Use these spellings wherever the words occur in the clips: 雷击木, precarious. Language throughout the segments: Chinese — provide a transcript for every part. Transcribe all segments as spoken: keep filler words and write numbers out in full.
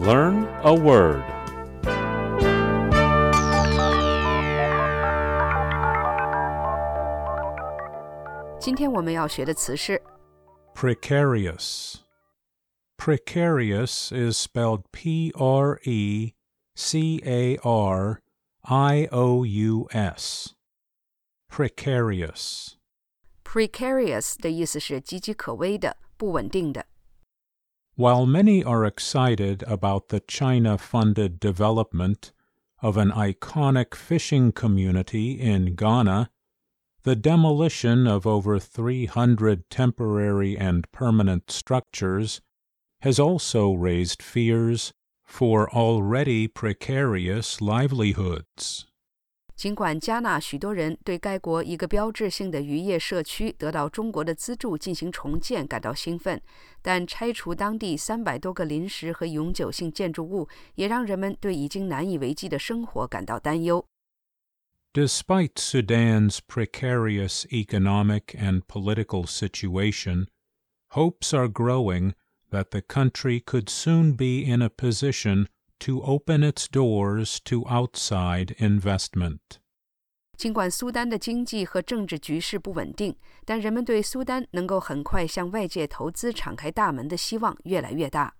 Learn a word. Today we will learn precarious. Precarious is spelled P R E C A R I O U S. Precarious. Precarious 的意思是岌岌可危的，不稳定的。While many are excited about the China-funded development of an iconic fishing community in Ghana, the demolition of over three hundred temporary and permanent structures has also raised fears for already precarious livelihoods. 尽管加纳许多人对该国一个标志性的渔业社区得到中国的资助进行重建感到兴奋，但拆除当地三百多个临时和永久性建筑物也让人们对已经难以为继的生活感到担忧。Despite Sudan's precarious economic and political situation, hopes are growing that the country could soon be in a position to open its doors to outside investment. 尽管苏丹的经济和政治局势不稳定，但人们对苏丹能够很快向外界投资敞开大门的希望越来越大。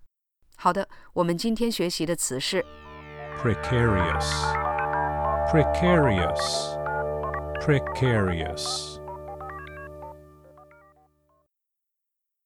好的，我们今天学习的词是 Precarious Precarious Precarious